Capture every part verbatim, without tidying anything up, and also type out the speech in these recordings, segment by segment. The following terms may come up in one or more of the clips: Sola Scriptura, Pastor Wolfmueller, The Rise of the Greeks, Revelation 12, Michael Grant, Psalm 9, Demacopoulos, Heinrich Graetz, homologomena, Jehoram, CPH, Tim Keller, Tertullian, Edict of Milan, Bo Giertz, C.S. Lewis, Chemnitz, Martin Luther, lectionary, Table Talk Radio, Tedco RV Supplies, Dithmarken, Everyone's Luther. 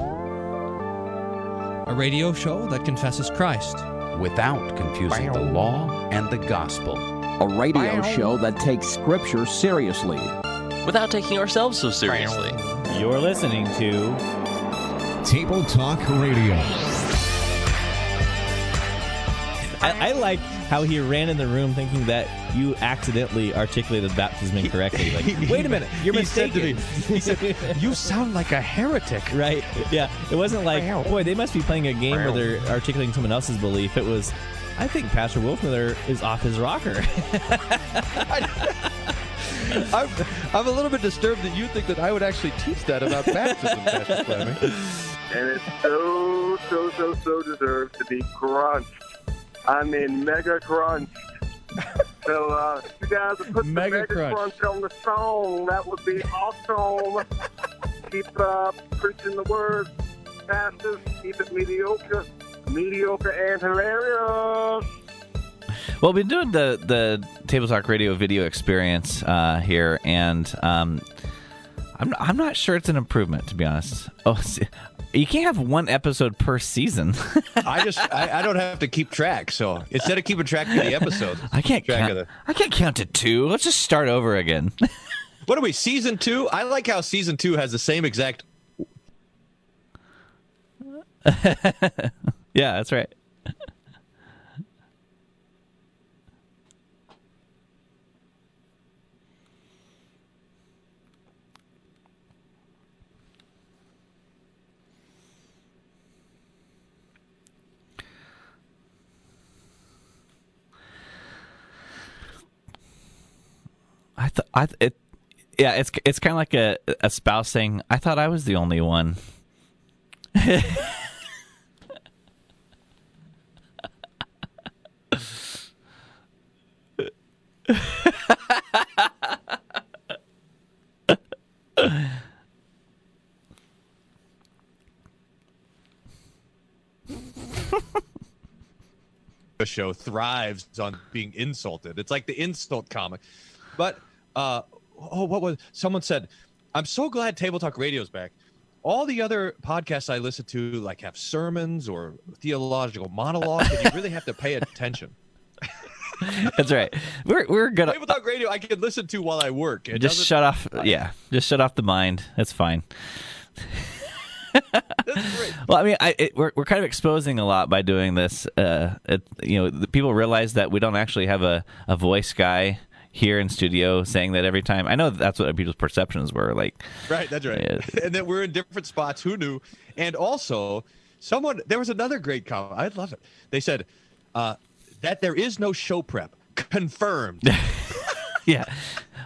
A radio show that confesses Christ without confusing the law and the gospel. A radio show that takes Scripture seriously without taking ourselves so seriously. You're listening to Table Talk Radio. I, I like how he ran in the room thinking that you accidentally articulated baptism incorrectly. Like, wait a minute, you're mistaken. He said to me, he said, you sound like a heretic. Right, yeah. It wasn't like, boy, they must be playing a game where they're articulating someone else's belief. It was, I think Pastor Wolfmueller is off his rocker. I'm, I'm a little bit disturbed that you think that I would actually teach that about baptism, Pastor Fleming. And it's so, so, so, so deserved to be crunched. I mean, mega crunch. So uh, if you guys would put mega the mega crunch. crunch on the song, that would be awesome. Keep uh, preaching the word, pastors. Keep it mediocre, mediocre and hilarious. Well, we've been doing the, the Table Talk Radio video experience uh, here, and um, I'm I'm not sure it's an improvement, to be honest. Oh. See, you can't have one episode per season. I just I, I don't have to keep track. So instead of keeping track of the episodes, I can't track count, of the... I can't count to two. Let's just start over again. What are we, season two? I like how season two has the same exact. Yeah, that's right. I thought I th- it, yeah. It's it's kind of like a, a spouse saying, "I thought I was the only one." The show thrives on being insulted. It's like the insult comic. But, uh, oh, what was someone said? I'm so glad Table Talk Radio's back. All the other podcasts I listen to, like, have sermons or theological monologues, and you really have to pay attention. That's right. We're we're good. Table Talk Radio, I can listen to while I work. It just shut off. I, yeah, just shut off the mind. That's fine. That's great. Well, I mean, I, it, we're we're kind of exposing a lot by doing this. Uh, it, you know, the people realize that we don't actually have a, a voice guy here in studio saying that every time. I know that's what people's perceptions were like. Right, that's right. Uh, and that we're in different spots. Who knew? And also, someone, there was another great comment. I love it. They said uh, that there is no show prep. Confirmed. Yeah.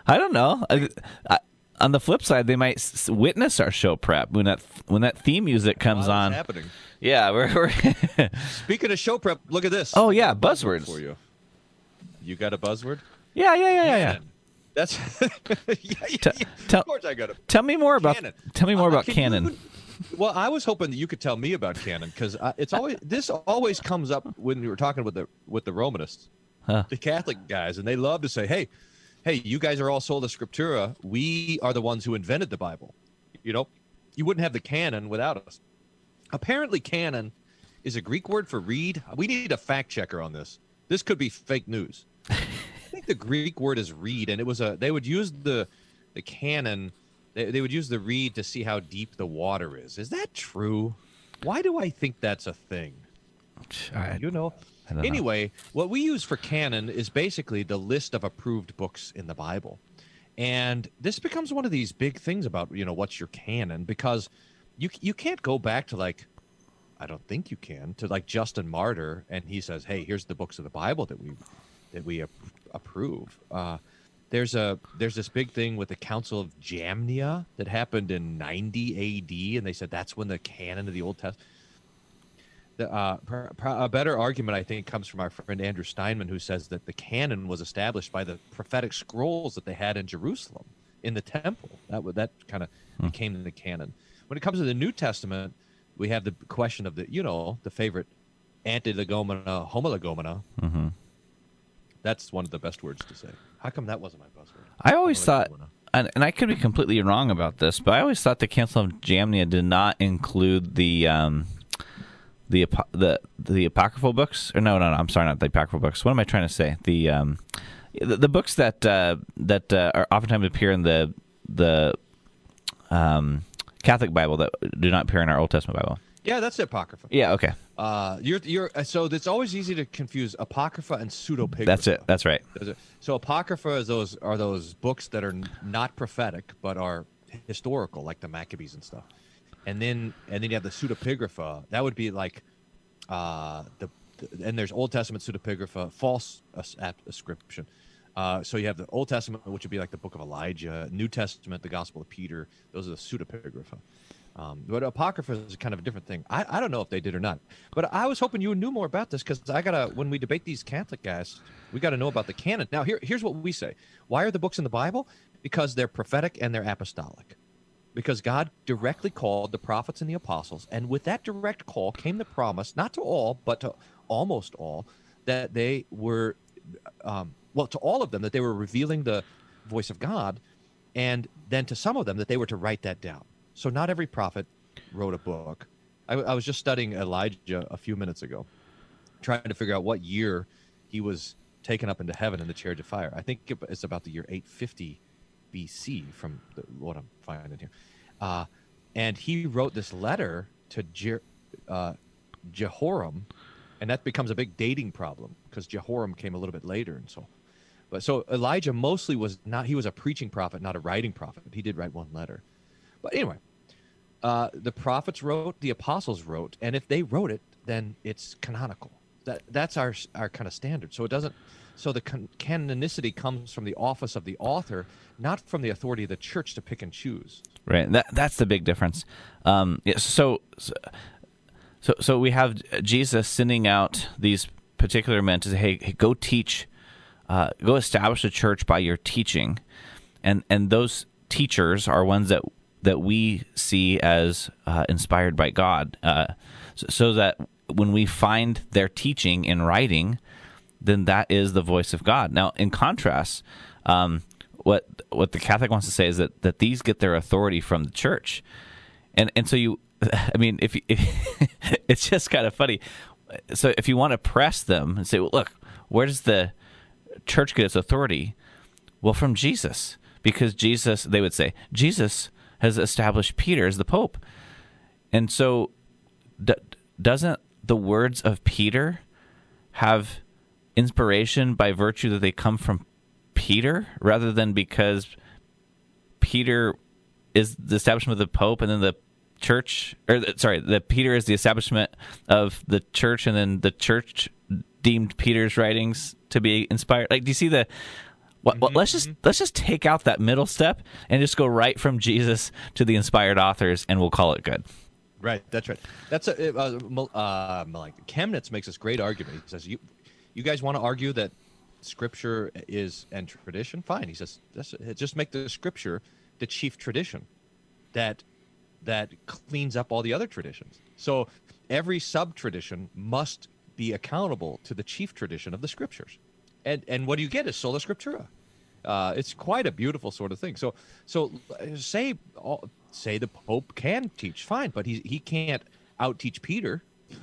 I don't know. I, I, on the flip side, they might s- witness our show prep when that when that theme music comes on. Happening. Yeah. We're, we're Speaking of show prep, look at this. Oh, yeah. Buzzwords. For you. you got a buzzword? Yeah, yeah, yeah, yeah, yeah. That's yeah, yeah, yeah. Tell, of course I got it. Tell me more about Canon. Tell me more uh, about can Canon. You, well, I was hoping that you could tell me about Canon, because it's always this always comes up when we were talking with the with the Romanists, huh. the Catholic guys, and they love to say, "Hey, hey, you guys are all Sola Scriptura. We are the ones who invented the Bible. You know, you wouldn't have the Canon without us." Apparently, Canon is a Greek word for read. We need a fact checker on this. This could be fake news. I think the Greek word is reed, and it was a. They would use the, the canon, they, they would use the reed to see how deep the water is. Is that true? Why do I think that's a thing? I, you know. I anyway, know. What we use for canon is basically the list of approved books in the Bible, and this becomes one of these big things about you know what's your canon, because you you can't go back to like, I don't think you can to like Justin Martyr, and he says, hey, here's the books of the Bible that we that we. Have, approve uh there's a there's this big thing with the Council of Jamnia that happened in ninety A D, and they said that's when the canon of the Old Testament the uh per, per, a better argument I think comes from our friend Andrew Steinman, who says that the canon was established by the prophetic scrolls that they had in Jerusalem in the temple. That would that kind of hmm. became the canon. When it comes to the New Testament, we have the question of the you know the favorite antilegomena homologomena. Mm-hmm. That's one of the best words to say. How come that wasn't my buzzword? I always I thought and, and I could be completely wrong about this, but I always thought the Council of Jamnia did not include the um, the the the apocryphal books. Or no, no, no. I'm sorry, not the apocryphal books. What am I trying to say? The um, the, the books that uh, that uh, are oftentimes appear in the the um, Catholic Bible that do not appear in our Old Testament Bible. Yeah, that's the Apocrypha. Yeah, okay. Uh, you're, you're, so it's always easy to confuse Apocrypha and pseudepigrapha. That's it. That's right. So Apocrypha is those are those books that are not prophetic but are historical, like the Maccabees and stuff. And then and then you have the pseudepigrapha. That would be like uh, the, the and there's Old Testament pseudepigrapha, false ascription. Uh, so you have the Old Testament, which would be like the Book of Elijah, New Testament, the Gospel of Peter. Those are the pseudepigrapha. Um, but Apocrypha is kind of a different thing. I, I don't know if they did or not. But I was hoping you knew more about this because I gotta when we debate these Catholic guys, we got to know about the canon. Now, here, here's what we say. Why are the books in the Bible? Because they're prophetic and they're apostolic. Because God directly called the prophets and the apostles. And with that direct call came the promise, not to all, but to almost all, that they were, um, well, to all of them, that they were revealing the voice of God. And then to some of them, that they were to write that down. So not every prophet wrote a book. I, I was just studying Elijah a few minutes ago, trying to figure out what year he was taken up into heaven in the chariot of fire. I think it's about the year eight fifty B C from the, what I'm finding here. Uh, and he wrote this letter to Jer, uh, Jehoram, and that becomes a big dating problem because Jehoram came a little bit later and so. But so Elijah mostly was not, he was a preaching prophet, not a writing prophet. He did write one letter. But anyway, uh, the prophets wrote, the apostles wrote, and if they wrote it, then it's canonical. That that's our our kind of standard. So it doesn't. So the con- canonicity comes from the office of the author, not from the authority of the church to pick and choose. Right. That that's the big difference. Um, yeah, so, so so we have Jesus sending out these particular men to say, "Hey, hey go teach, uh, go establish a church by your teaching," and and those teachers are ones that. that we see as uh, inspired by God, uh, so, so that when we find their teaching in writing, then that is the voice of God. Now, in contrast, um, what what the Catholic wants to say is that, that these get their authority from the church. And and so you, I mean, if, you, if it's just kind of funny. So if you want to press them and say, well, look, where does the church get its authority? Well, from Jesus, because Jesus, they would say, Jesus has established Peter as the Pope. And so d- doesn't the words of Peter have inspiration by virtue that they come from Peter rather than because Peter is the establishment of the Pope and then the church, or the, sorry, that Peter is the establishment of the church and then the church deemed Peter's writings to be inspired? Like, do you see the... Well, mm-hmm. let's just let's just take out that middle step and just go right from Jesus to the inspired authors, and we'll call it good. Right, that's right. That's a, uh, uh, Chemnitz makes this great argument. He says, "You, you guys want to argue that Scripture is and tradition? Fine." He says, that's, "Just make the Scripture the chief tradition, that that cleans up all the other traditions. So every sub tradition must be accountable to the chief tradition of the Scriptures." And and what do you get is Sola Scriptura. Uh, it's quite a beautiful sort of thing. So so say say the Pope can teach, fine, but he he can't out-teach Peter,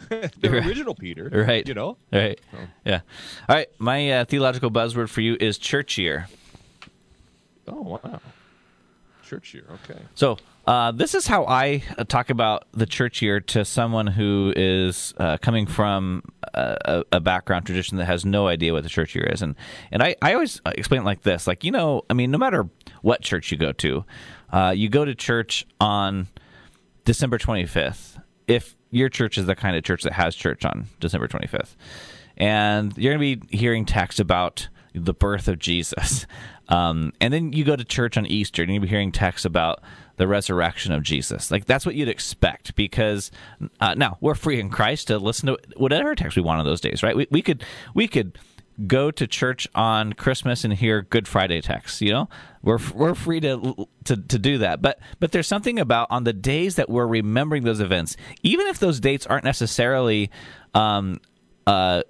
the right. original Peter, right? You know, right? So. Yeah. All right. My uh, theological buzzword for you is churchier. Oh wow, churchier. Okay. So uh, this is how I talk about the churchier to someone who is uh, coming from A, a background tradition that has no idea what the church here is, and and I, I always explain it like this, like you know, I mean, no matter what church you go to, uh, you go to church on December twenty-fifth if your church is the kind of church that has church on December twenty-fifth, and you're going to be hearing text about the birth of Jesus, um, and then you go to church on Easter and you'll be hearing text about the resurrection of Jesus. Like, that's what you'd expect, because uh, now we're free in Christ to listen to whatever text we want on those days, right? We, we could we could go to church on Christmas and hear Good Friday texts. You know, we're we're free to to to do that. But but there's something about on the days that we're remembering those events, even if those dates aren't necessarily um, uh,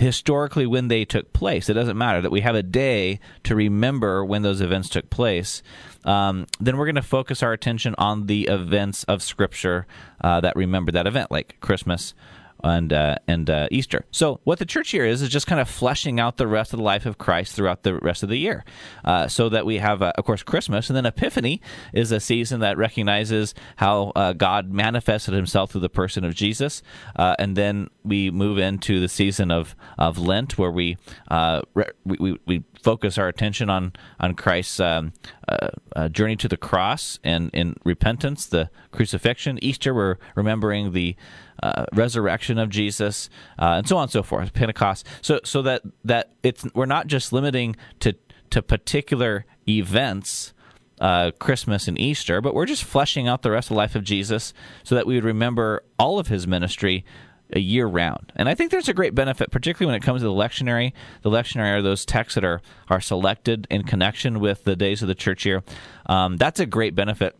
historically when they took place. It doesn't matter that we have a day to remember when those events took place. Um, then we're going to focus our attention on the events of Scripture uh, that remember that event, like Christmas and uh, and uh, Easter. So what the church year is is just kind of fleshing out the rest of the life of Christ throughout the rest of the year, uh, so that we have, uh, of course, Christmas, and then Epiphany is a season that recognizes how uh, God manifested himself through the person of Jesus, uh, and then we move into the season of, of Lent, where we, uh, re- we we focus our attention on, on Christ's um, uh, uh, journey to the cross and in repentance, the crucifixion. Easter, we're remembering the Uh, resurrection of Jesus, uh, and so on and so forth, Pentecost. So, so that that it's we're not just limiting to to particular events, uh, Christmas and Easter, but we're just fleshing out the rest of the life of Jesus, so that we would remember all of his ministry a year round. And I think there's a great benefit, particularly when it comes to the lectionary. The lectionary are those texts that are are selected in connection with the days of the church year. Um, that's a great benefit.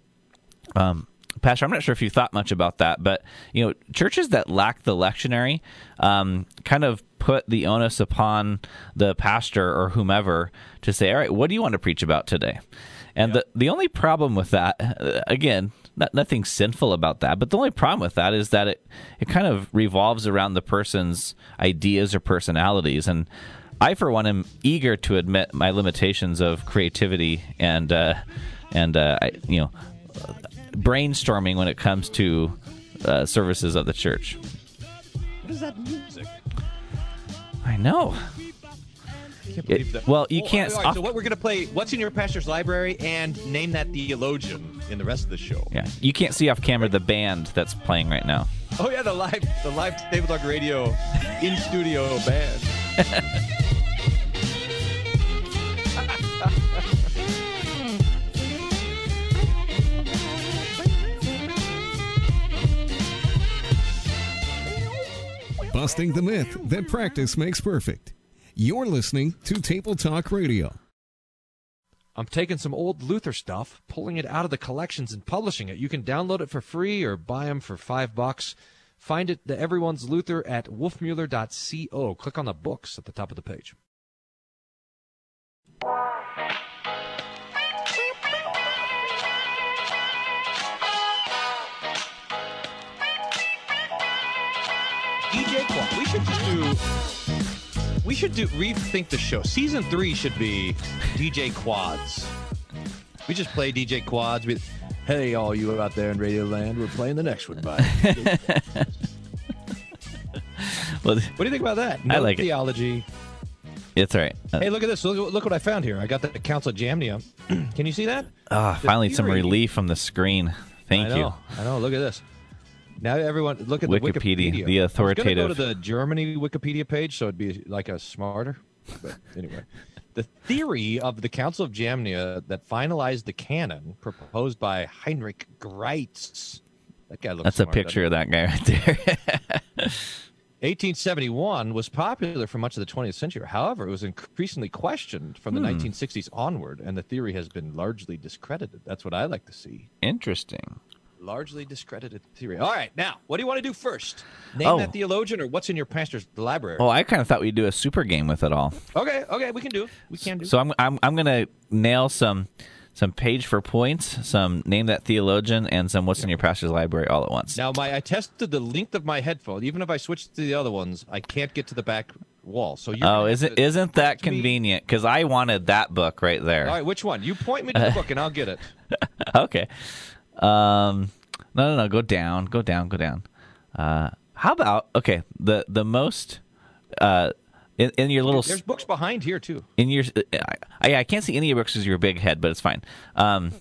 Um, Pastor, I'm not sure if you thought much about that, but you know, churches that lack the lectionary um, kind of put the onus upon the pastor or whomever to say, all right, what do you want to preach about today? And yep. the, the only problem with that, again, not, nothing sinful about that, but the only problem with that is that it, it kind of revolves around the person's ideas or personalities. And I, for one, am eager to admit my limitations of creativity and, uh, and uh, I, you know, brainstorming when it comes to uh, services of the church. What is that music? I know. I can't believe that. It, well, you oh, can't. Right, off- so what we're going to play, what's in your pastor's library, and name that theologian in the rest of the show. Yeah, you can't see off camera the band that's playing right now. Oh yeah, the live, the live Table Talk Radio in studio band. Busting the myth that practice makes perfect. You're listening to Table Talk Radio. I'm taking some old Luther stuff, pulling it out of the collections and publishing it. You can download it for free or buy them for five bucks. Find it, the Everyone's Luther, at wolfmueller dot co. Click on the books at the top of the page. D J Quant, we should just do, we should do, rethink the show. Season three should be D J Quads. We just play D J Quads. We, hey, all you out there in Radio Land, we're playing the next one by well, what do you think about that? No I like theology. It. It's all right. Uh, hey, look at this. Look, look what I found here. I got the Council of Jamnia. Can you see that? Ah, oh, finally theory. Some relief from the screen. Thank I you. Know, I know. Look at this. Now everyone, look at Wikipedia, the Wikipedia. The authoritative. I was going to go to the Germany Wikipedia page, so it'd be like a smarter. But anyway, the theory of the Council of Jamnia that finalized the canon proposed by Heinrich Graetz. That guy looks. That's smart, a picture of that guy right there. eighteen seventy-one was popular for much of the twentieth century. However, it was increasingly questioned from the hmm. nineteen sixties onward, and the theory has been largely discredited. That's what I like to see. Interesting. Largely discredited theory. All right, now, what do you want to do first? Name oh. that theologian, or what's in your pastor's library? Oh, I kind of thought we'd do a super game with it all. Okay, okay, we can do it. We can do it. So I'm I'm I'm gonna nail some some page for points, some name that theologian, and some what's yeah. in your pastor's library all at once. Now, my I tested the length of my headphone. Even if I switched to the other ones, I can't get to the back wall. So you oh, isn't isn't that convenient? Because I wanted that book right there. All right, which one? You point me to the book, and I'll get it. Okay. Um, no, no, no, go down, go down, go down. Uh, how about, okay, the, the most, uh, in, in your little... There's books behind here, too. In your, I, I can't see any of your books because of your big head, but it's fine. Um,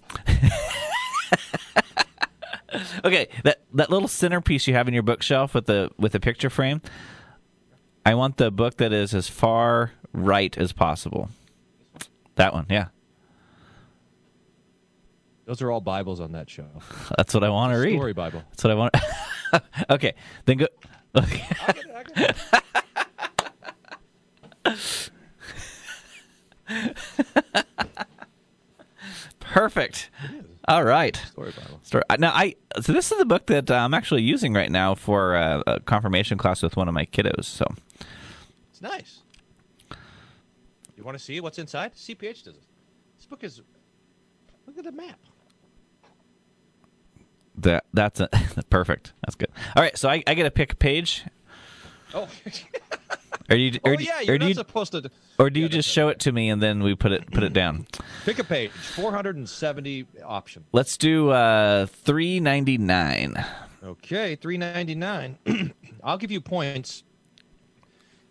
okay, that, that little centerpiece you have in your bookshelf with the, with the picture frame, I want the book that is as far right as possible. That one, yeah. Those are all Bibles on that show. That's what I want to read. Story Bible. That's what I want. Okay, then go. Okay. I'll get it, I'll get it. Perfect. All right. Story Bible. Story. Now, I so this is the book that I'm actually using right now for a confirmation class with one of my kiddos. So It's nice. You want to see what's inside? C P H does it. This book is... Look at the map. That That's a, perfect. That's good. All right, so I, I get to pick a page. Oh, Are you? Or, oh yeah, you're or not you, supposed to. Or do yeah, you just show it to me and then we put it put it down? Pick a page. Four hundred and seventy option. Let's do uh, three ninety nine. Okay, three ninety nine. I'll give you points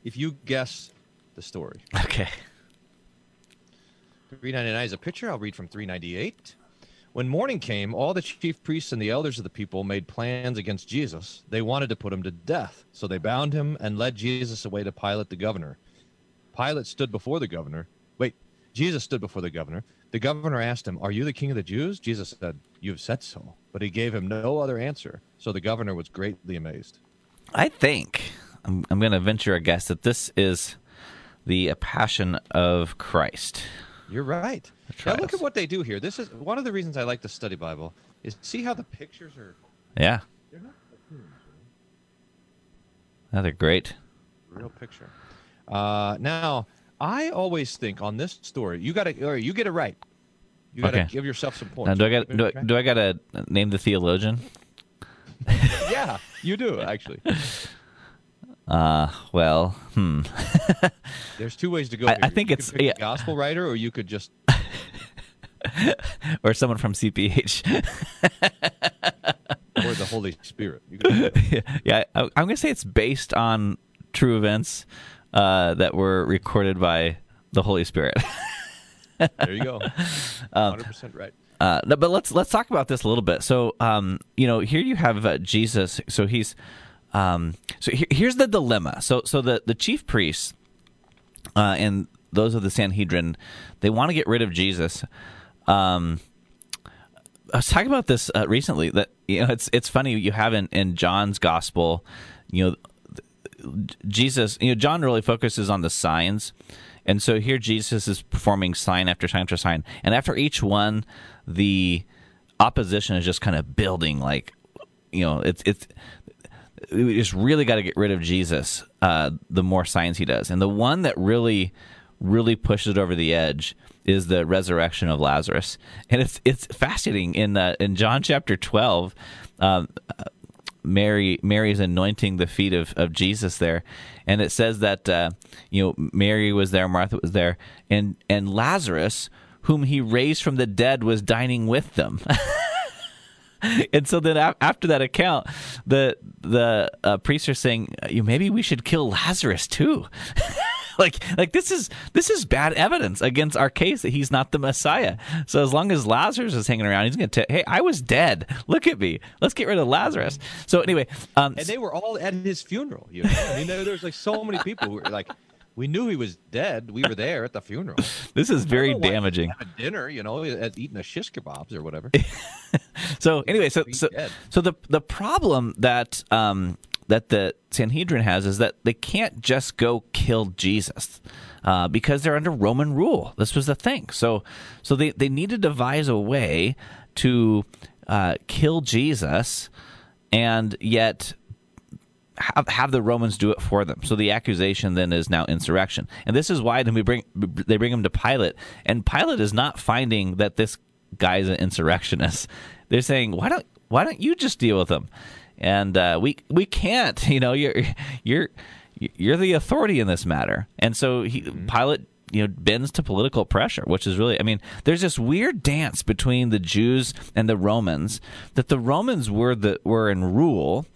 if you guess the story. Okay. Three ninety nine is a picture. I'll read from three ninety eight. When morning came, all the chief priests and the elders of the people made plans against Jesus. They wanted to put him to death, so they bound him and led Jesus away to Pilate the governor. Pilate stood before the governor. Wait, Jesus stood before the governor. The governor asked him, "Are you the king of the Jews?" Jesus said, "You've said so." But he gave him no other answer, so the governor was greatly amazed. I think, I'm, I'm going to venture a guess, that this is the Passion of Christ. You're right. Now look at what they do here. This is one of the reasons I like to study Bible is see how the pictures are. Yeah. They're not cartoons, right? No, they're great. Real picture. Uh, now I always think on this story, you got to or you get it right. You got to okay. give yourself some points. Now, do I got do, do I got to name the theologian? Yeah, you do actually. Uh, well, hmm. There's two ways to go. I, here. I think you it's yeah. a gospel writer, or you could just, or someone from C P H, or the Holy Spirit. You could... Yeah, I, I'm going to say it's based on true events uh, that were recorded by the Holy Spirit. There you go, one hundred percent um, right. Uh, but let's let's talk about this a little bit. So, um, you know, here you have uh, Jesus. So he's. Um, so here, here's the dilemma. So so the, the chief priests uh, and those of the Sanhedrin, they want to get rid of Jesus. Um, I was talking about this uh, recently. That you know, it's it's funny. You have in, in John's gospel, you know, Jesus. You know, John really focuses on the signs, and so here Jesus is performing sign after sign after sign, and after each one, the opposition is just kind of building. Like, you know, it's it's. We just really got to get rid of Jesus uh, the more signs he does. And the one that really, really pushes it over the edge is the resurrection of Lazarus. And it's it's fascinating. In uh, in John chapter twelve, um, Mary Mary is anointing the feet of, of Jesus there. And it says that uh, you know Mary was there, Martha was there, and, and Lazarus, whom he raised from the dead, was dining with them. And so then after that account, the the uh, priests are saying, maybe we should kill Lazarus too. like like this is this is bad evidence against our case that he's not the Messiah. So as long as Lazarus is hanging around, he's going to, hey, I was dead. Look at me. Let's get rid of Lazarus. So anyway. Um, and they were all at his funeral. You know? I mean, there, there's like so many people who were like, we knew he was dead. We were there at the funeral. This is very damaging. Have a dinner, you know, eating a shish kebabs or whatever. so anyway, so so, so the the problem that um, that the Sanhedrin has is that they can't just go kill Jesus uh, because they're under Roman rule. This was the thing. So so they, they need to devise a way to uh, kill Jesus and yet Have, have the Romans do it for them. So the accusation then is now insurrection, and this is why then we bring they bring him to Pilate, and Pilate is not finding that this guy's an insurrectionist. They're saying, why don't why don't you just deal with him? And uh, we we can't, you know, you're you're you're the authority in this matter, and so he, mm-hmm. Pilate, you know, bends to political pressure, which is really, I mean, there's this weird dance between the Jews and the Romans that the Romans were the were in rule.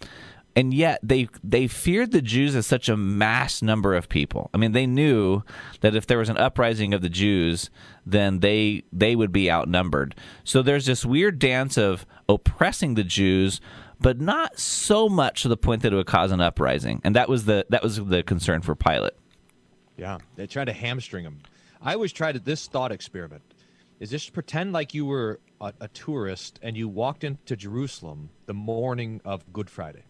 And yet they they feared the Jews as such a mass number of people. I mean, they knew that if there was an uprising of the Jews, then they they would be outnumbered. So there's this weird dance of oppressing the Jews, but not so much to the point that it would cause an uprising. And that was the that was the concern for Pilate. Yeah, they tried to hamstring him. I always tried this thought experiment: is just pretend like you were a, a tourist and you walked into Jerusalem the morning of Good Friday.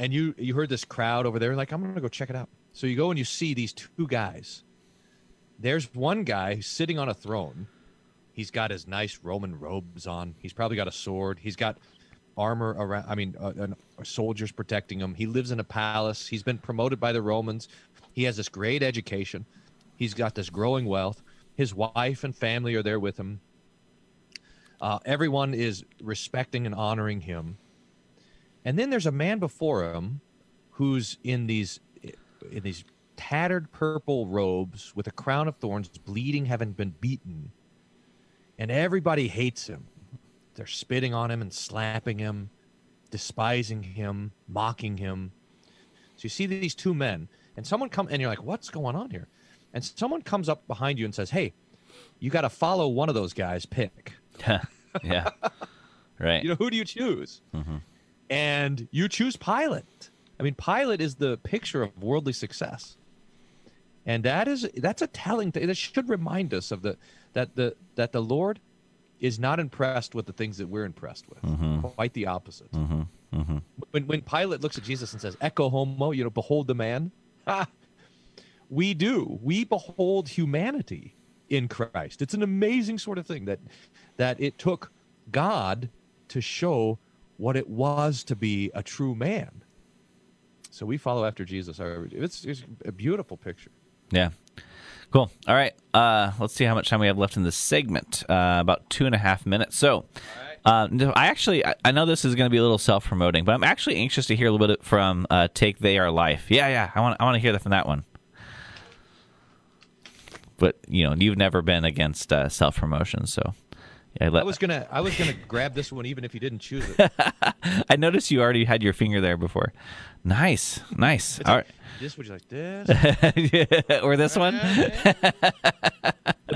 And you, you heard this crowd over there, like, I'm going to go check it out. So you go and you see these two guys. There's one guy who's sitting on a throne. He's got his nice Roman robes on. He's probably got a sword. He's got armor around. I mean, uh, uh, soldiers protecting him. He lives in a palace. He's been promoted by the Romans. He has this great education. He's got this growing wealth. His wife and family are there with him. Uh, everyone is respecting and honoring him. And then there's a man before him who's in these in these tattered purple robes with a crown of thorns, bleeding, having been beaten. And everybody hates him. They're spitting on him and slapping him, despising him, mocking him. So you see these two men, and someone comes, and you're like, what's going on here? And someone comes up behind you and says, hey, you got to follow one of those guys, pick. Yeah, right. You know, who do you choose? Mm-hmm. And you choose Pilate. I mean, Pilate is the picture of worldly success. And that is, that's a telling thing. That should remind us of the that the that the Lord is not impressed with the things that we're impressed with. Mm-hmm. Quite the opposite. Mm-hmm. Mm-hmm. When when Pilate looks at Jesus and says, "Ecce homo," you know, behold the man. Ha! We do. We behold humanity in Christ. It's an amazing sort of thing that that it took God to show what it was to be a true man. So we follow after Jesus. It's, it's a beautiful picture. Yeah. Cool. All right. Uh, let's see how much time we have left in this segment. Uh, about two and a half minutes. So uh, I actually, I, I know this is going to be a little self-promoting, but I'm actually anxious to hear a little bit from uh, Take They Our Life. Yeah, yeah. I want I want to hear that from that one. But, you know, you've never been against uh, self-promotion, so... I, let... I was gonna, I was gonna grab this one, even if you didn't choose it. I noticed you already had your finger there before. Nice, nice. Like, all right. This would you like this, yeah, or this one? The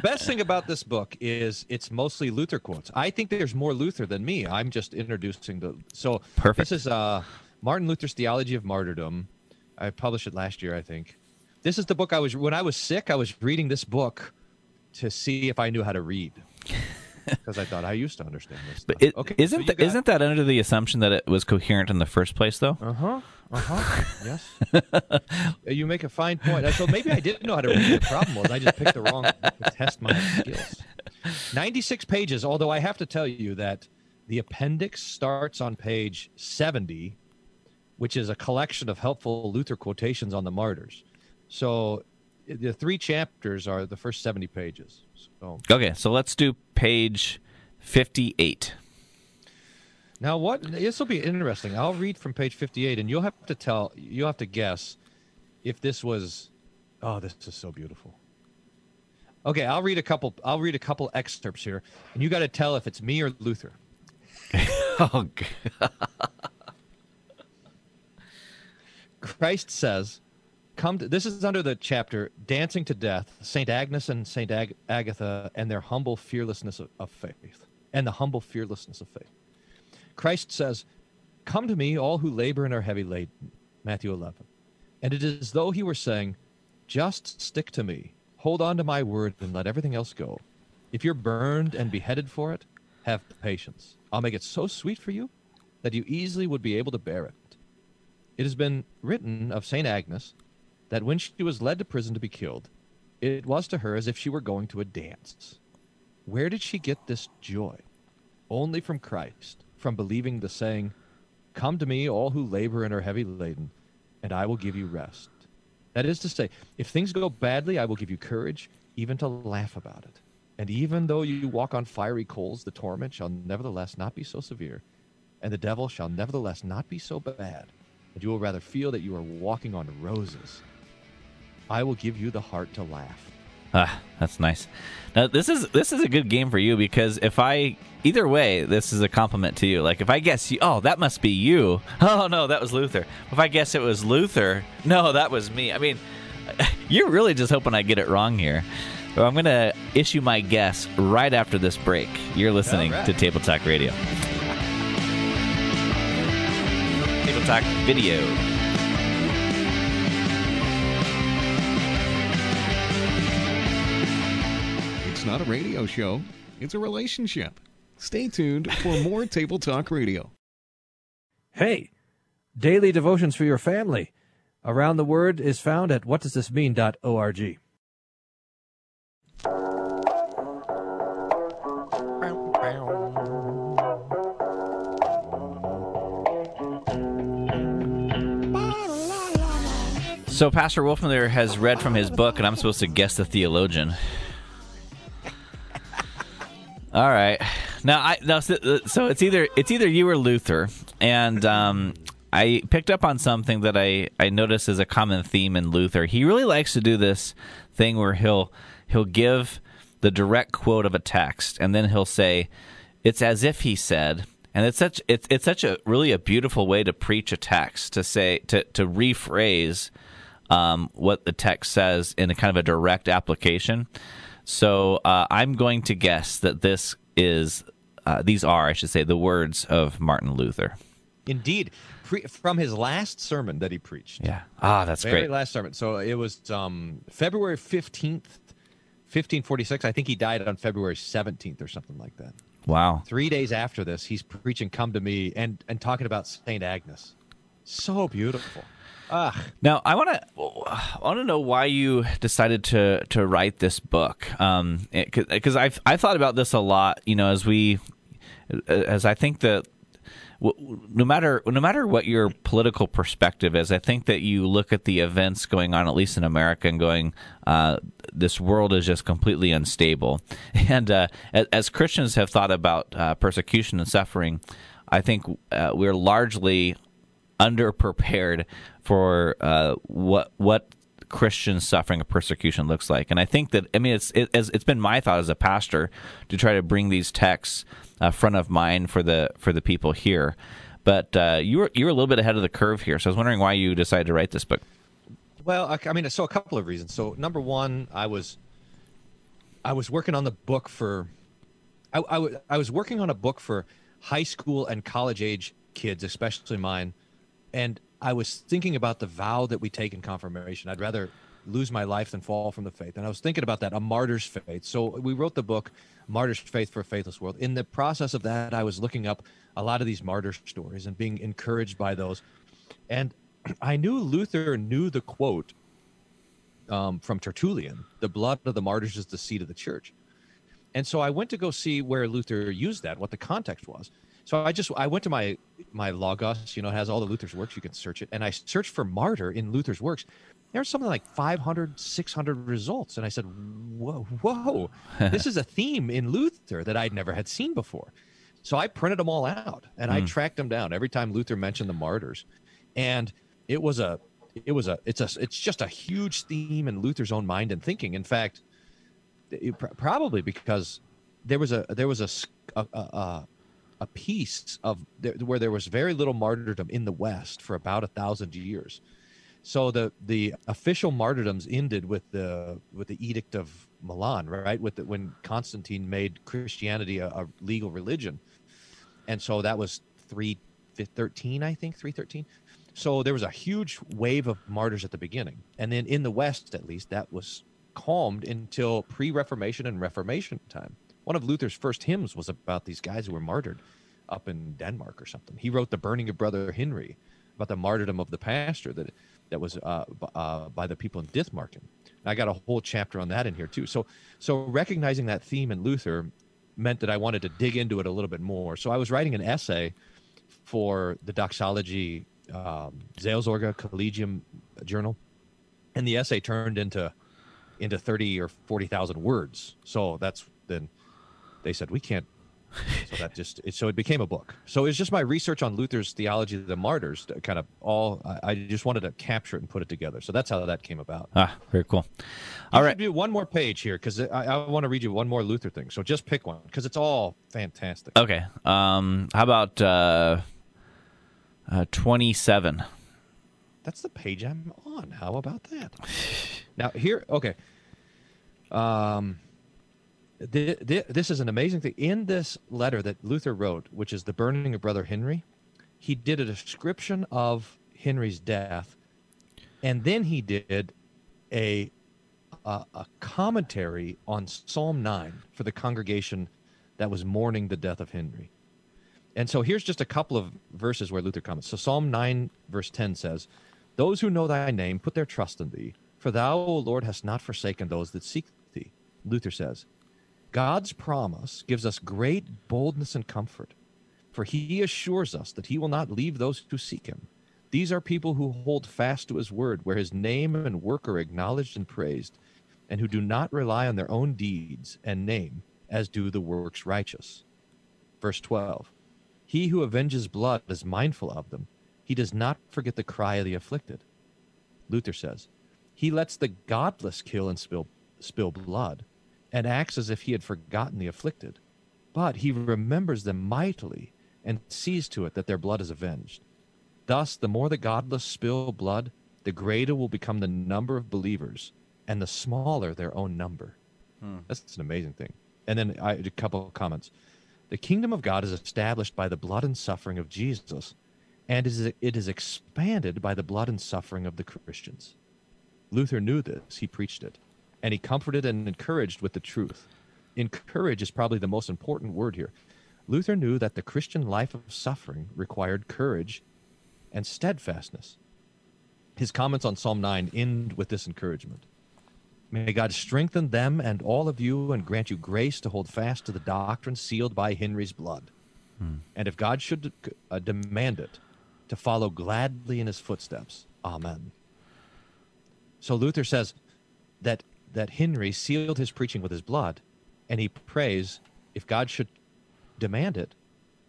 best thing about this book is it's mostly Luther quotes. I think there's more Luther than me. I'm just introducing the. So perfect. This is uh, Martin Luther's Theology of Martyrdom. I published it last year, I think. This is the book I was when I was sick. I was reading this book to see if I knew how to read. Because I thought I used to understand this stuff. But it, okay, isn't so th- got... isn't that under the assumption that it was coherent in the first place, though? Uh huh. Uh huh. Yes. You make a fine point. So maybe I didn't know how to read. The problem was I just picked the wrong book to test my skills. Ninety-six pages. Although I have to tell you that the appendix starts on page seventy, which is a collection of helpful Luther quotations on the martyrs. So the three chapters are the first seventy pages. So. Okay, so let's do page fifty-eight. Now, what this will be interesting. I'll read from page fifty-eight, and you'll have to tell, you'll have to guess if this was. Oh, this is so beautiful. Okay, I'll read a couple. I'll read a couple excerpts here, and you got to tell if it's me or Luther. Oh God! Christ says. Come to, this is under the chapter, Dancing to Death, Saint Agnes and Saint Ag- Agatha and their humble fearlessness of, of faith, and the humble fearlessness of faith. Christ says, come to me, all who labor and are heavy laden, Matthew eleven. And it is as though he were saying, just stick to me, hold on to my word, and let everything else go. If you're burned and beheaded for it, have patience. I'll make it so sweet for you that you easily would be able to bear it. It has been written of Saint Agnes, that when she was led to prison to be killed, it was to her as if she were going to a dance. Where did she get this joy? Only from Christ, from believing the saying, come to me, all who labor and are heavy laden, and I will give you rest. That is to say, if things go badly, I will give you courage, even to laugh about it. And even though you walk on fiery coals, the torment shall nevertheless not be so severe, and the devil shall nevertheless not be so bad, and you will rather feel that you are walking on roses. I will give you the heart to laugh. Ah, that's nice. Now, this is this is a good game for you because if I... Either way, this is a compliment to you. Like, if I guess you... Oh, that must be you. Oh, no, that was Luther. If I guess it was Luther, no, that was me. I mean, you're really just hoping I get it wrong here. So I'm going to issue my guess right after this break. You're listening All right. to Table Talk Radio. Table Talk Video. Not a radio show, it's a relationship. Stay tuned for more Table Talk Radio. Hey, daily devotions for your family. Around the Word is found at what does this mean dot org. So Pastor Wolfmueller has read from his book, and I'm supposed to guess the theologian. All right. Now, I now so, so it's either it's either you or Luther, and um, I picked up on something that I I noticed as a common theme in Luther. He really likes to do this thing where he'll he'll give the direct quote of a text, and then he'll say, "It's as if he said." And it's such it's it's such a really a beautiful way to preach a text, to say to to rephrase um, what the text says in a kind of a direct application. So uh, I'm going to guess that this is uh, these are I should say the words of Martin Luther. Indeed, pre- from his last sermon that he preached. Yeah. Ah, that's Very great. Last sermon. So it was um, February fifteenth, fifteen forty-six. I think he died on February seventeenth or something like that. Wow. Three days after this, he's preaching Come to Me and, and talking about Saint Agnes. So beautiful. Ugh. Now, I want to I want to know why you decided to, to write this book. Um, because I've I thought about this a lot, you know, as we as I think that no matter no matter what your political perspective is, I think that you look at the events going on, at least in America, and going, uh, this world is just completely unstable. And uh, as Christians have thought about uh, persecution and suffering, I think uh, we're largely underprepared for uh, what what Christian suffering or persecution looks like. And I think that, I mean, it's it, it's been my thought as a pastor to try to bring these texts Uh, front of mind for the for the people here, but uh, you were you were a little bit ahead of the curve here. So I was wondering why you decided to write this book. Well, I mean, so a couple of reasons. So number one, I was I was working on the book for I, I, w- I was working on a book for high school and college age kids, especially mine, and I was thinking about the vow that we take in confirmation. I'd rather lose my life than fall from the faith. And I was thinking about that, a martyr's faith. So we wrote the book, Martyr's Faith for a Faithless World. In the process of that, I was looking up a lot of these martyr stories and being encouraged by those. And I knew Luther knew the quote um, from Tertullian, the blood of the martyrs is the seed of the church. And so I went to go see where Luther used that, what the context was. So I just, I went to my, my Logos, you know, it has all the Luther's works, you can search it. And I searched for martyr in Luther's works. There's something like five hundred, six hundred results. And I said, whoa, whoa, this is a theme in Luther that I'd never had seen before. So I printed them all out and mm. I tracked them down every time Luther mentioned the martyrs. And it was a, it was a, it's a, it's just a huge theme in Luther's own mind and thinking. In fact, it, probably because there was a, there was a, a, a, a piece of where there was very little martyrdom in the West for about a thousand years. So the, the official martyrdoms ended with the with the Edict of Milan, right? With the, when Constantine made Christianity a, a legal religion, and so that was three thirteen, I think, three thirteen. So there was a huge wave of martyrs at the beginning, and then in the West, at least, that was calmed until pre-Reformation and Reformation time. One of Luther's first hymns was about these guys who were martyred up in Denmark or something. He wrote "The Burning of Brother Henry," about the martyrdom of the pastor that. That was uh, b- uh, by the people in Dithmarken. I got a whole chapter on that in here too. So, so recognizing that theme in Luther meant that I wanted to dig into it a little bit more. So I was writing an essay for the doxology um, Seelsorge Collegium journal, and the essay turned into into thirty or forty thousand words. So that's then they said we can't. So that just it, so it became a book. So it's just my research on Luther's theology of the martyrs, kind of all. I, I just wanted to capture it and put it together. So that's how that came about. Ah, very cool. All right, do one more page here because I, I want to read you one more Luther thing. So just pick one because it's all fantastic. Okay. Um. How about uh, uh twenty-seven? That's the page I'm on. How about that? Now here, okay. Um. This is an amazing thing. In this letter that Luther wrote, which is the burning of Brother Henry, he did a description of Henry's death, and then he did a a, a commentary on Psalm nine for the congregation that was mourning the death of Henry. And so here's just a couple of verses where Luther comments. So Psalm nine, verse ten says, "Those who know thy name put their trust in thee, for thou, O Lord, hast not forsaken those that seek thee." Luther says, "God's promise gives us great boldness and comfort, for he assures us that he will not leave those who seek him. These are people who hold fast to his word, where his name and work are acknowledged and praised, and who do not rely on their own deeds and name, as do the works righteous. Verse twelve, he who avenges blood is mindful of them. He does not forget the cry of the afflicted. Luther says, he lets the godless kill and spill, spill blood, and acts as if he had forgotten the afflicted. But he remembers them mightily and sees to it that their blood is avenged. Thus, the more the godless spill blood, the greater will become the number of believers, and the smaller their own number. Hmm. That's an amazing thing. And then I, a couple of comments. The kingdom of God is established by the blood and suffering of Jesus, and is, it is expanded by the blood and suffering of the Christians. Luther knew this. He preached it. And he comforted and encouraged with the truth. Encourage is probably the most important word here. Luther knew that the Christian life of suffering required courage and steadfastness. His comments on Psalm nine end with this encouragement. May God strengthen them and all of you and grant you grace to hold fast to the doctrine sealed by Henry's blood. Hmm. And if God should uh, demand it, to follow gladly in his footsteps. Amen. So Luther says that, that Henry sealed his preaching with his blood, and he prays, if God should demand it,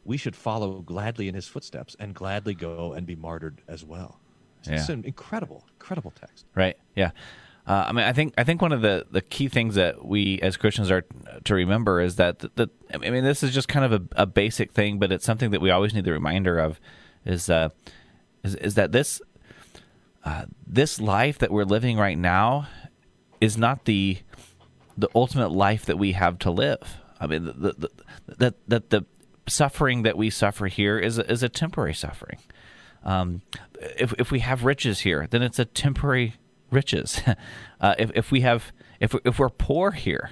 we should follow gladly in his footsteps and gladly go and be martyred as well. So yeah. It's an incredible, incredible text. Right, yeah. Uh, I mean, I think I think one of the, the key things that we as Christians are to remember is that, the, the, I mean, this is just kind of a, a basic thing, but it's something that we always need the reminder of, is uh, is, is that this uh, this life that we're living right now is not the the ultimate life that we have to live. I mean, that the, the, the, the suffering that we suffer here is a, is a temporary suffering. Um, if if we have riches here, then it's a temporary riches. uh, if if we have if we, if we're poor here,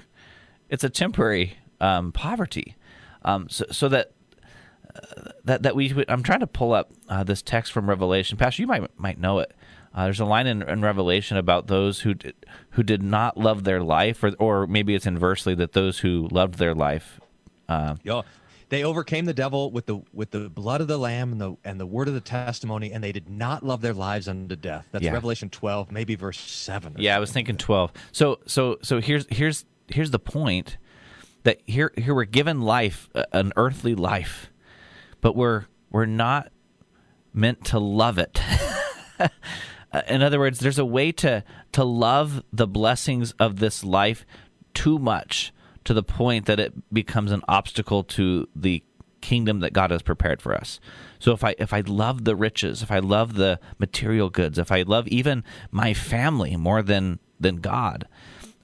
it's a temporary um, poverty. Um, so so that uh, that that we I'm trying to pull up uh, this text from Revelation. Pastor, you might might know it. Uh, there's a line in, in Revelation about those who did, who did not love their life, or or maybe it's inversely that those who loved their life. Uh, yeah, they overcame the devil with the with the blood of the Lamb and the and the word of the testimony, and they did not love their lives unto death. That's yeah. Revelation twelve, maybe verse seven. Yeah, I was thinking twelve. So so so here's here's here's the point, that here here we're given life, an earthly life, but we're we're not meant to love it. In other words, there's a way to to love the blessings of this life too much, to the point that it becomes an obstacle to the kingdom that God has prepared for us. So if I if I love the riches, if I love the material goods, if I love even my family more than than God,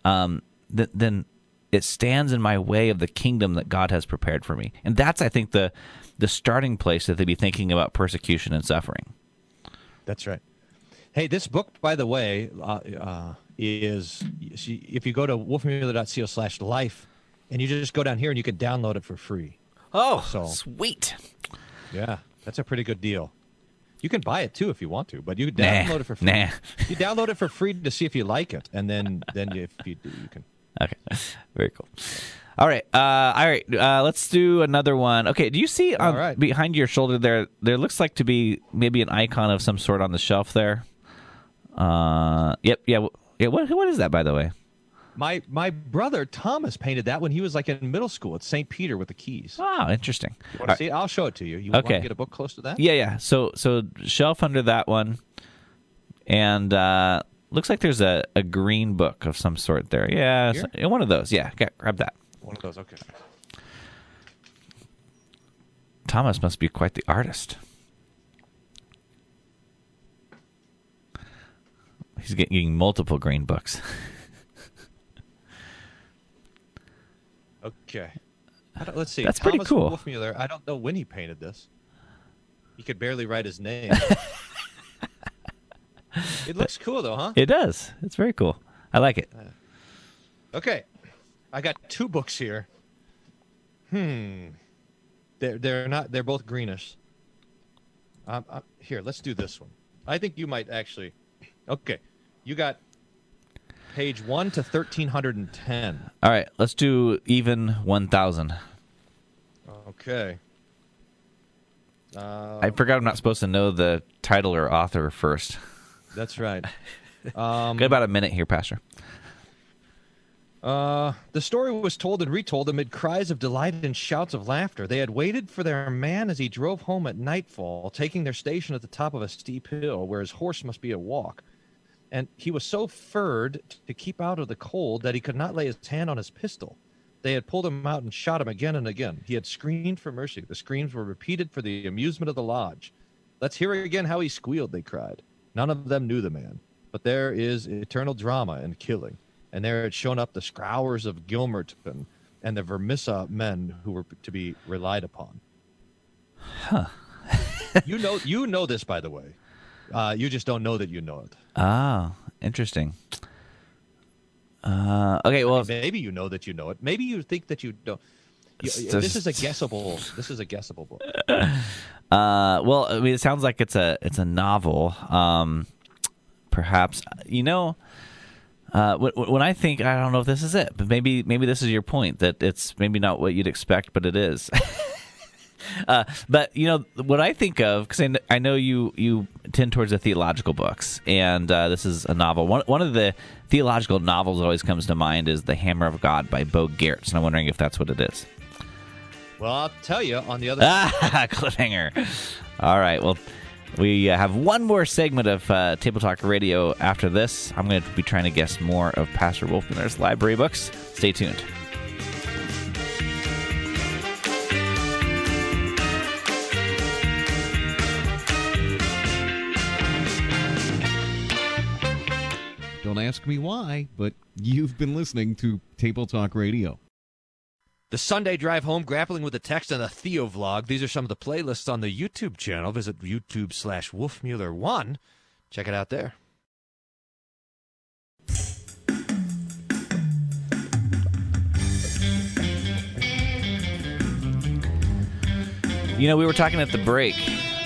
um, th- then it stands in my way of the kingdom that God has prepared for me. And that's, I think, the the starting place that they'd be thinking about persecution and suffering. That's right. Hey, this book, by the way, uh, uh, is if you go to wolfmueller dot co slash life, and you just go down here and you can download it for free. Oh, so, sweet. Yeah, that's a pretty good deal. You can buy it, too, if you want to, but you can download nah, it for free. Nah. You download it for free to see if you like it, and then, then if you do, you can. Okay, very cool. All right, uh, all right. Uh, let's do another one. Okay, do you see um, right. behind your shoulder there, there looks like to be maybe an icon of some sort on the shelf there? Uh, yep, yeah, yeah. What, what is that, by the way? My my brother Thomas painted that when he was like in middle school at Saint Peter with the keys. Oh, interesting. You want to see it? I'll show it to you. You okay. want to get a book close to that? Yeah, yeah. So so shelf under that one, and uh, looks like there's a, a green book of some sort there. Yeah, so, one of those. Yeah, okay, grab that. One of those. Okay. Thomas must be quite the artist. He's getting multiple green books. Okay. Let's see. That's Thomas pretty cool. Wolfmueller, I don't know when he painted this. He could barely write his name. It looks cool, though, huh? It does. It's very cool. I like it. Okay. I got two books here. Hmm. They're, they're, not, they're both greenish. Um, I'm, here, let's do this one. I think you might actually... Okay, you got page one to thirteen ten. All right, let's do even one thousand. Okay. Uh, I forgot I'm not supposed to know the title or author first. That's right. Um, Got about a minute here, Pastor. Uh, the story was told and retold amid cries of delight and shouts of laughter. They had waited for their man as he drove home at nightfall, taking their station at the top of a steep hill where his horse must be a walk. And he was so furred to keep out of the cold that he could not lay his hand on his pistol. They had pulled him out and shot him again and again. He had screamed for mercy. The screams were repeated for the amusement of the lodge. Let's hear again how he squealed, they cried. None of them knew the man. But there is eternal drama and killing. And there had shown up the Scrowers of Gilmerton and the Vermissa men who were to be relied upon. Huh. you know you know this, by the way. Uh, you just don't know that you know it. Ah, interesting. Uh, okay, well, I mean, maybe you know that you know it. Maybe you think that you don't. You, this is a guessable. This is a guessable book. Uh, well, I mean, it sounds like it's a it's a novel. Um, perhaps you know. Uh, when I think, I don't know if this is it, but maybe maybe this is your point, that it's maybe not what you'd expect, but it is. uh, but, you know, what I think of, because I know you, you tend towards the theological books, and uh, this is a novel. One, one of the theological novels that always comes to mind is The Hammer of God by Bo Giertz, and I'm wondering if that's what it is. Well, I'll tell you on the other side. Ah, cliffhanger. All right, well... We have one more segment of uh, Table Talk Radio after this. I'm going to be trying to guess more of Pastor Wolfmueller's library books. Stay tuned. Don't ask me why, but you've been listening to Table Talk Radio. The Sunday Drive Home, Grappling with the Text, and the Theo Vlog. These are some of the playlists on the YouTube channel. Visit YouTube slash Wolfmueller one. Check it out there. You know, we were talking at the break.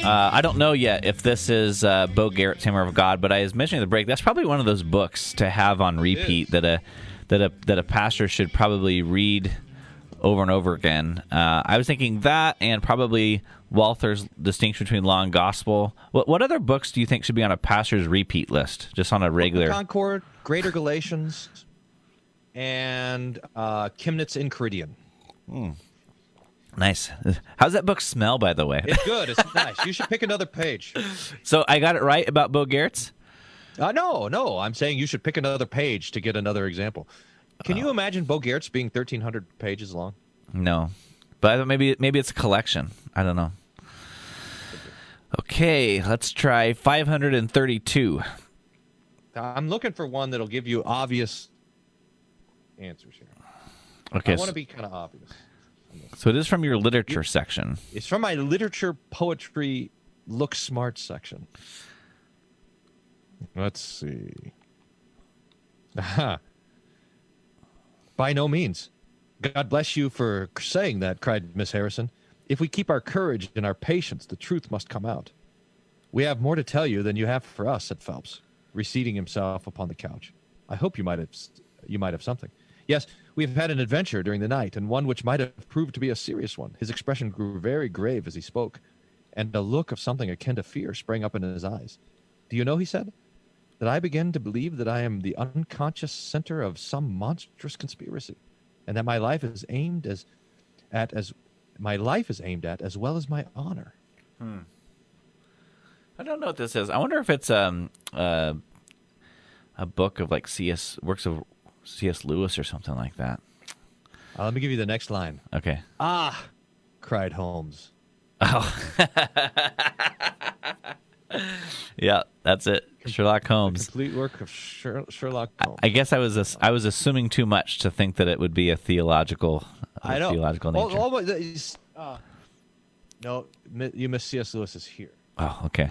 Uh, I don't know yet if this is uh, Bo Giertz's Hammer of God, but I was mentioning at the break, that's probably one of those books to have on repeat that a, that a, that a pastor should probably read over and over again. Uh, I was thinking that, and probably Walther's distinction between law and gospel. What, what other books do you think should be on a pastor's repeat list, just on a regular? Concord, Greater Galatians, and uh, Chemnitz and Caridian. Hmm. Nice. How's that book smell, by the way? It's good. It's nice. You should pick another page. So I got it right about Bo Giertz? Uh, no, no. I'm saying you should pick another page to get another example. Can you imagine Bo Giertz being thirteen hundred pages long? No. But maybe maybe it's a collection. I don't know. Okay, let's try five hundred thirty-two. I'm looking for one that'll give you obvious answers here. Okay. I want to be kind of obvious. So it is from your literature it, section. It's from my literature, poetry, look smart section. Let's see. Aha. By no means. God bless you for saying that, cried Miss Harrison. If we keep our courage and our patience, the truth must come out. We have more to tell you than you have for us, said Phelps, reseating himself upon the couch. I hope you might have, you might have something. Yes, we have had an adventure during the night, and one which might have proved to be a serious one. His expression grew very grave as he spoke, and a look of something akin to fear sprang up in his eyes. Do you know, he said, that I begin to believe that I am the unconscious center of some monstrous conspiracy, and that my life is aimed as, at as, my life is aimed at as well as my honor. Hmm. I don't know what this is. I wonder if it's um uh, a book of like C S works of C S Lewis or something like that. Uh, let me give you the next line. Okay. Ah, cried Holmes. Oh. Yeah, that's it. Sherlock Holmes. The complete work of Sherlock Holmes. I guess I was I was assuming too much to think that it would be a theological, a I know. theological nature. All, all, uh, no, you miss C S Lewis is here. Oh, okay.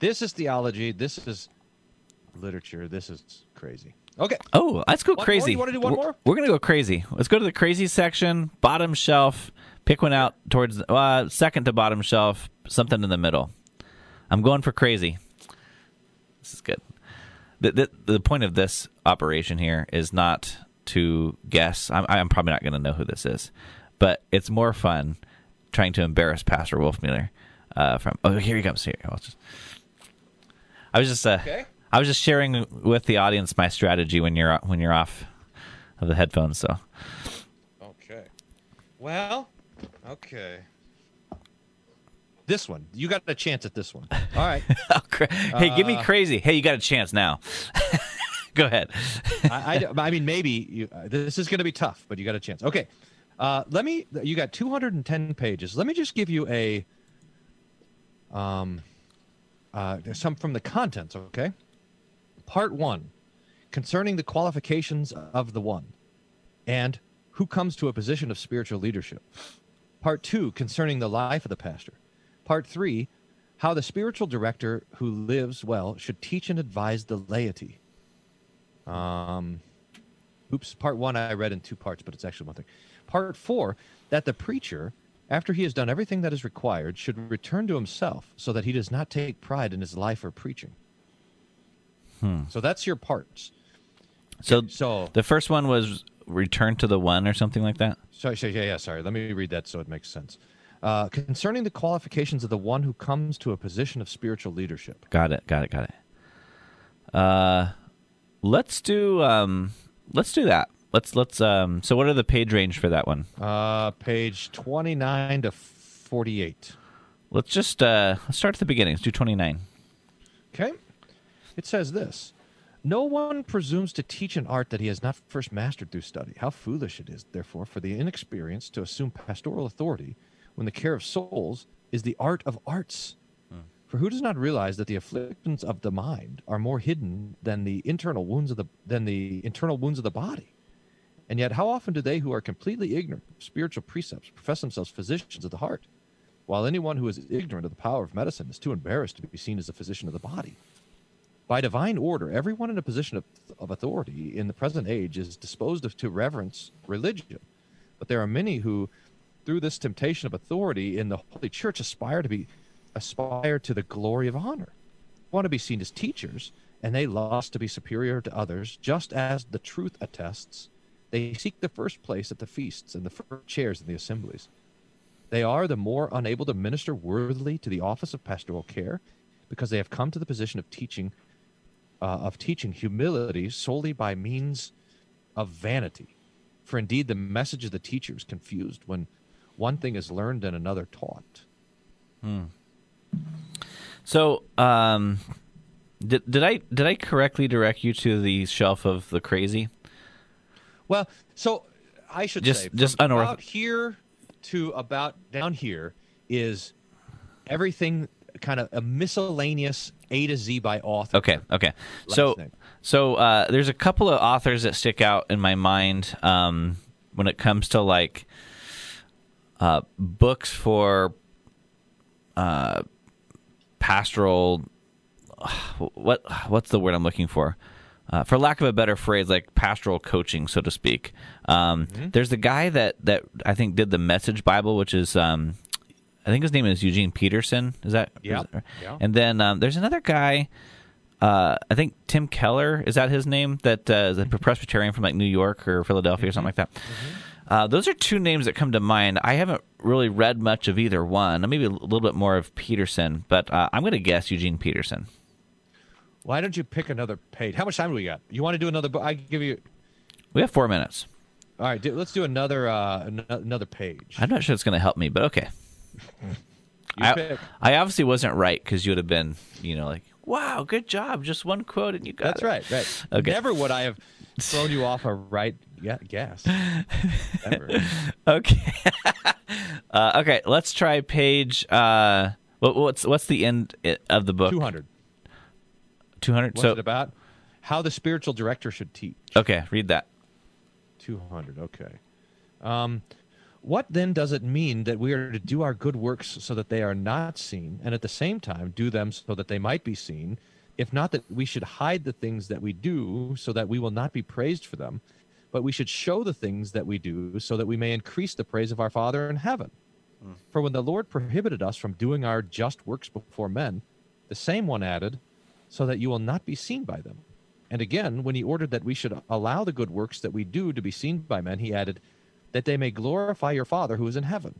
This is theology. This is literature. This is crazy. Okay. Oh, let's go one crazy. More? You want to do one we're, more? We're going to go crazy. Let's go to the crazy section, bottom shelf. Pick one out towards uh, second to bottom shelf, something in the middle. I'm going for crazy. This is good. The, the, the point of this operation here is not to guess. I'm, I'm probably not going to know who this is, but it's more fun trying to embarrass Pastor Wolfmueller. uh, from. Oh, here he comes. Here, I'll just, I was just, uh, okay. I was just sharing with the audience my strategy when you're when you're off of the headphones. So, okay. Well, okay. This one. You got a chance at this one. All right. oh, cra- hey, uh, give me crazy. Hey, you got a chance now. Go ahead. I, I, I mean, maybe you, uh, this is going to be tough, but you got a chance. Okay. Uh, let me. You got two hundred ten pages. Let me just give you a. Um, uh, there's some from the contents. Okay. Part one, concerning the qualifications of the one, and who comes to a position of spiritual leadership. Part two, concerning the life of the pastor. Part three, how the spiritual director who lives well should teach and advise the laity. Um, oops, part one I read in two parts, but it's actually one thing. Part four, that the preacher, after he has done everything that is required, should return to himself so that he does not take pride in his life or preaching. Hmm. So that's your parts. So, so the first one was return to the one or something like that? Sorry, yeah, yeah, sorry. Let me read that so it makes sense. Uh, concerning the qualifications of the one who comes to a position of spiritual leadership. Got it, got it, got it. Uh, let's do, um, let's do that. Let's let's. Um, so, what are the page range for that one? Uh, page twenty-nine to forty-eight. Let's just uh, let's start at the beginning. Let's do twenty-nine. Okay. It says this: no one presumes to teach an art that he has not first mastered through study. How foolish it is, therefore, for the inexperienced to assume pastoral authority, when the care of souls is the art of arts. Hmm. For who does not realize that the afflictions of the mind are more hidden than the internal wounds of the than the internal wounds of the body? And yet how often do they who are completely ignorant of spiritual precepts profess themselves physicians of the heart, while anyone who is ignorant of the power of medicine is too embarrassed to be seen as a physician of the body? By divine order, everyone in a position of, of authority in the present age is disposed of to reverence religion, but there are many who through this temptation of authority in the Holy Church, aspire to be, aspire to the glory of honor. They want to be seen as teachers, and they lust to be superior to others, just as the truth attests. They seek the first place at the feasts and the first chairs in the assemblies. They are the more unable to minister worthily to the office of pastoral care, because they have come to the position of teaching, uh, of teaching humility solely by means of vanity. For indeed, the message of the teacher is confused when one thing is learned and another taught. Hmm. So, um, did did I did I correctly direct you to the shelf of the crazy? Well, so I should just, say just from unorth- about here to about down here is everything kind of a miscellaneous A to Z by author. Okay, okay. So, name. so uh, there's a couple of authors that stick out in my mind um, when it comes to like. Uh, books for uh, pastoral. What what's the word I'm looking for? Uh, for lack of a better phrase, like pastoral coaching, so to speak. Um, mm-hmm. There's the guy that, that I think did the Message Bible, which is um, I think his name is Eugene Peterson. Is that yeah? Is that right? Yeah. And then um, there's another guy. Uh, I think Tim Keller, is that his name? That uh, is a Presbyterian from like New York or Philadelphia mm-hmm. or something like that. Mm-hmm. Uh, those are two names that come to mind. I haven't really read much of either one. Maybe a little bit more of Peterson, but uh, I'm going to guess Eugene Peterson. Why don't you pick another page? How much time do we got? You want to do another book? I give you. We have four minutes. All right, do, let's do another uh, an- another page. I'm not sure it's going to help me, but okay. I pick. I obviously wasn't right because you would have been, you know, like, wow, good job, just one quote and you got That's it. That's right, right. Okay. Never would I have thrown you off a right guess. Never. Okay. uh, okay, let's try page, uh, what, what's what's the end of the book? two hundred. two hundred? What's so, it about? How the spiritual director should teach. Okay, read that. two hundred, okay. Um, what then does it mean that we are to do our good works so that they are not seen, and at the same time do them so that they might be seen, if not that we should hide the things that we do so that we will not be praised for them, but we should show the things that we do so that we may increase the praise of our Father in heaven? Mm. For when the Lord prohibited us from doing our just works before men, the same one added, so that you will not be seen by them. And again, when he ordered that we should allow the good works that we do to be seen by men, he added, that they may glorify your Father who is in heaven.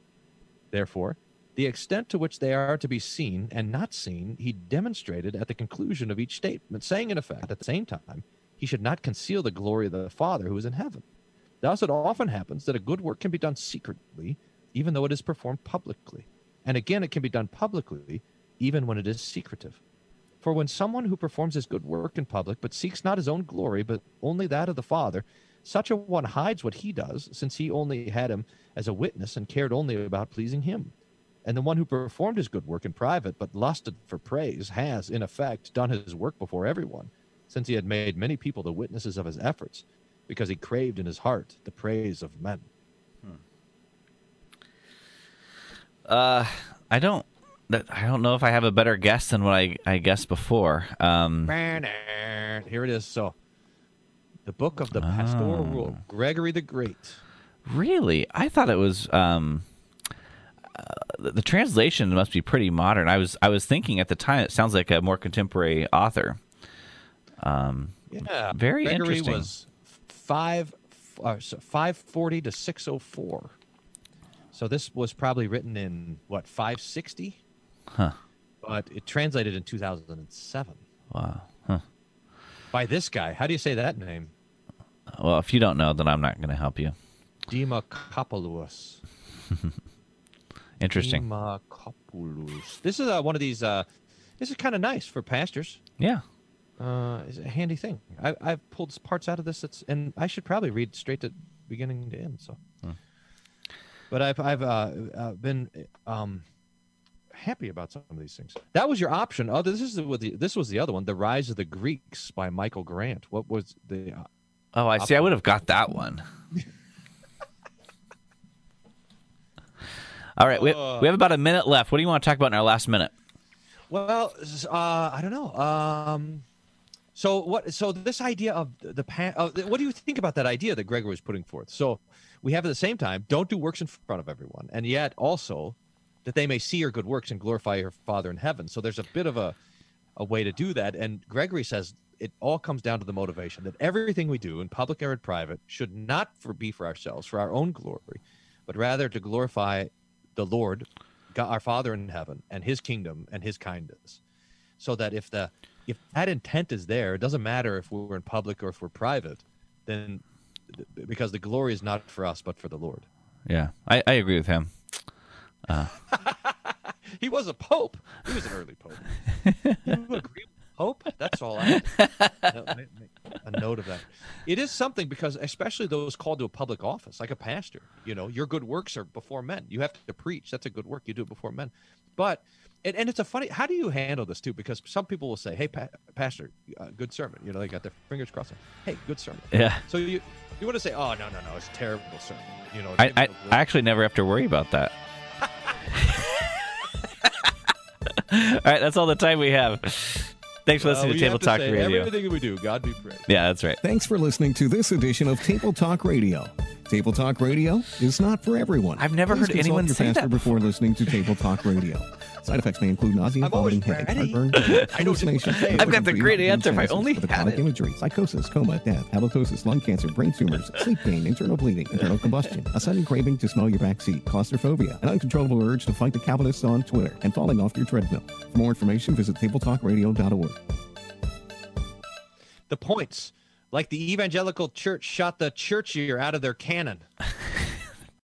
Therefore, The extent to which they are to be seen and not seen, he demonstrated at the conclusion of each statement, saying in effect, at the same time, he should not conceal the glory of the Father who is in heaven. Thus it often happens that a good work can be done secretly, even though it is performed publicly. And again, it can be done publicly, even when it is secretive. For when someone who performs his good work in public, but seeks not his own glory, but only that of the Father, such a one hides what he does, since he only had him as a witness and cared only about pleasing him. And the one who performed his good work in private, but lusted for praise, has, in effect, done his work before everyone, since he had made many people the witnesses of his efforts, because he craved in his heart the praise of men. Hmm. Uh, I don't. That, I don't know if I have a better guess than what I, I guessed before. Um, Here it is. So, the book of the oh. Pastoral Rule, Gregory the Great. Really, I thought it was. Um, uh, the, the translation must be pretty modern. I was I was thinking at the time it sounds like a more contemporary author. Um, yeah, very Gregory interesting. Was five uh, five forty to six oh four. So this was probably written in what five sixty. Huh. But it translated in two thousand seven. Wow. Huh. By this guy. How do you say that name? Well, if you don't know, then I'm not going to help you. Demacopoulos. Interesting. Demacopoulos. This is uh, one of these. Uh, this is kind of nice for pastors. Yeah. Uh, it's a handy thing. I, I've pulled parts out of this, that's, and I should probably read straight to beginning to end. So, hmm. but I've I've uh, uh, been. Um, happy about some of these things. That was your option. Oh, this is the this was the other one, The Rise of the Greeks by Michael Grant. What was the uh, Oh, I option? See. I would have got that one. All right, we have, we have about a minute left. What do you want to talk about in our last minute? Well, uh, I don't know. Um, so what so this idea of the uh, what do you think about that idea that Gregory was putting forth? So we have at the same time, don't do works in front of everyone, and yet also that they may see your good works and glorify your Father in heaven. So there's a bit of a, a way to do that. And Gregory says it all comes down to the motivation that everything we do in public or in private should not for, be for ourselves, for our own glory, but rather to glorify the Lord, God, our Father in heaven, and his kingdom and his kindness. So that if the if that intent is there, it doesn't matter if we're in public or if we're private, then because the glory is not for us, but for the Lord. Yeah, I, I agree with him. Uh. He was a pope. He was an early pope. You would agree with pope? That's all I have. A note of that. It is something because especially those called to a public office, like a pastor, you know, your good works are before men. You have to preach. That's a good work. You do it before men. But, and, and it's a funny, how do you handle this too? Because some people will say, hey, pa- pastor, uh, good sermon. You know, they got their fingers crossed. Hey, good sermon. Yeah. So you, you want to say, oh, no, no, no, it's a terrible sermon. You know, I, I, I actually never have to worry about that. All right, that's all the time we have. Thanks for listening uh, to Table to Talk Radio. Everything we do, God be praised. Yeah, that's right. Thanks for listening to this edition of Table Talk Radio. Table Talk Radio is not for everyone. I've never Please heard anyone your say pastor that before listening to Table Talk Radio. Side effects may include nausea, vomiting, headache, heartburn, hallucination. I've got the great answer if I only had it. Imagery, psychosis, coma, death, halitosis, lung cancer, brain tumors, sleep pain, internal bleeding, internal combustion, a sudden craving to smell your backseat, claustrophobia, an uncontrollable urge to fight the Calvinists on Twitter, and falling off your treadmill. For more information, visit table talk radio dot org. The points, like the evangelical church shot the churchier out of their cannon.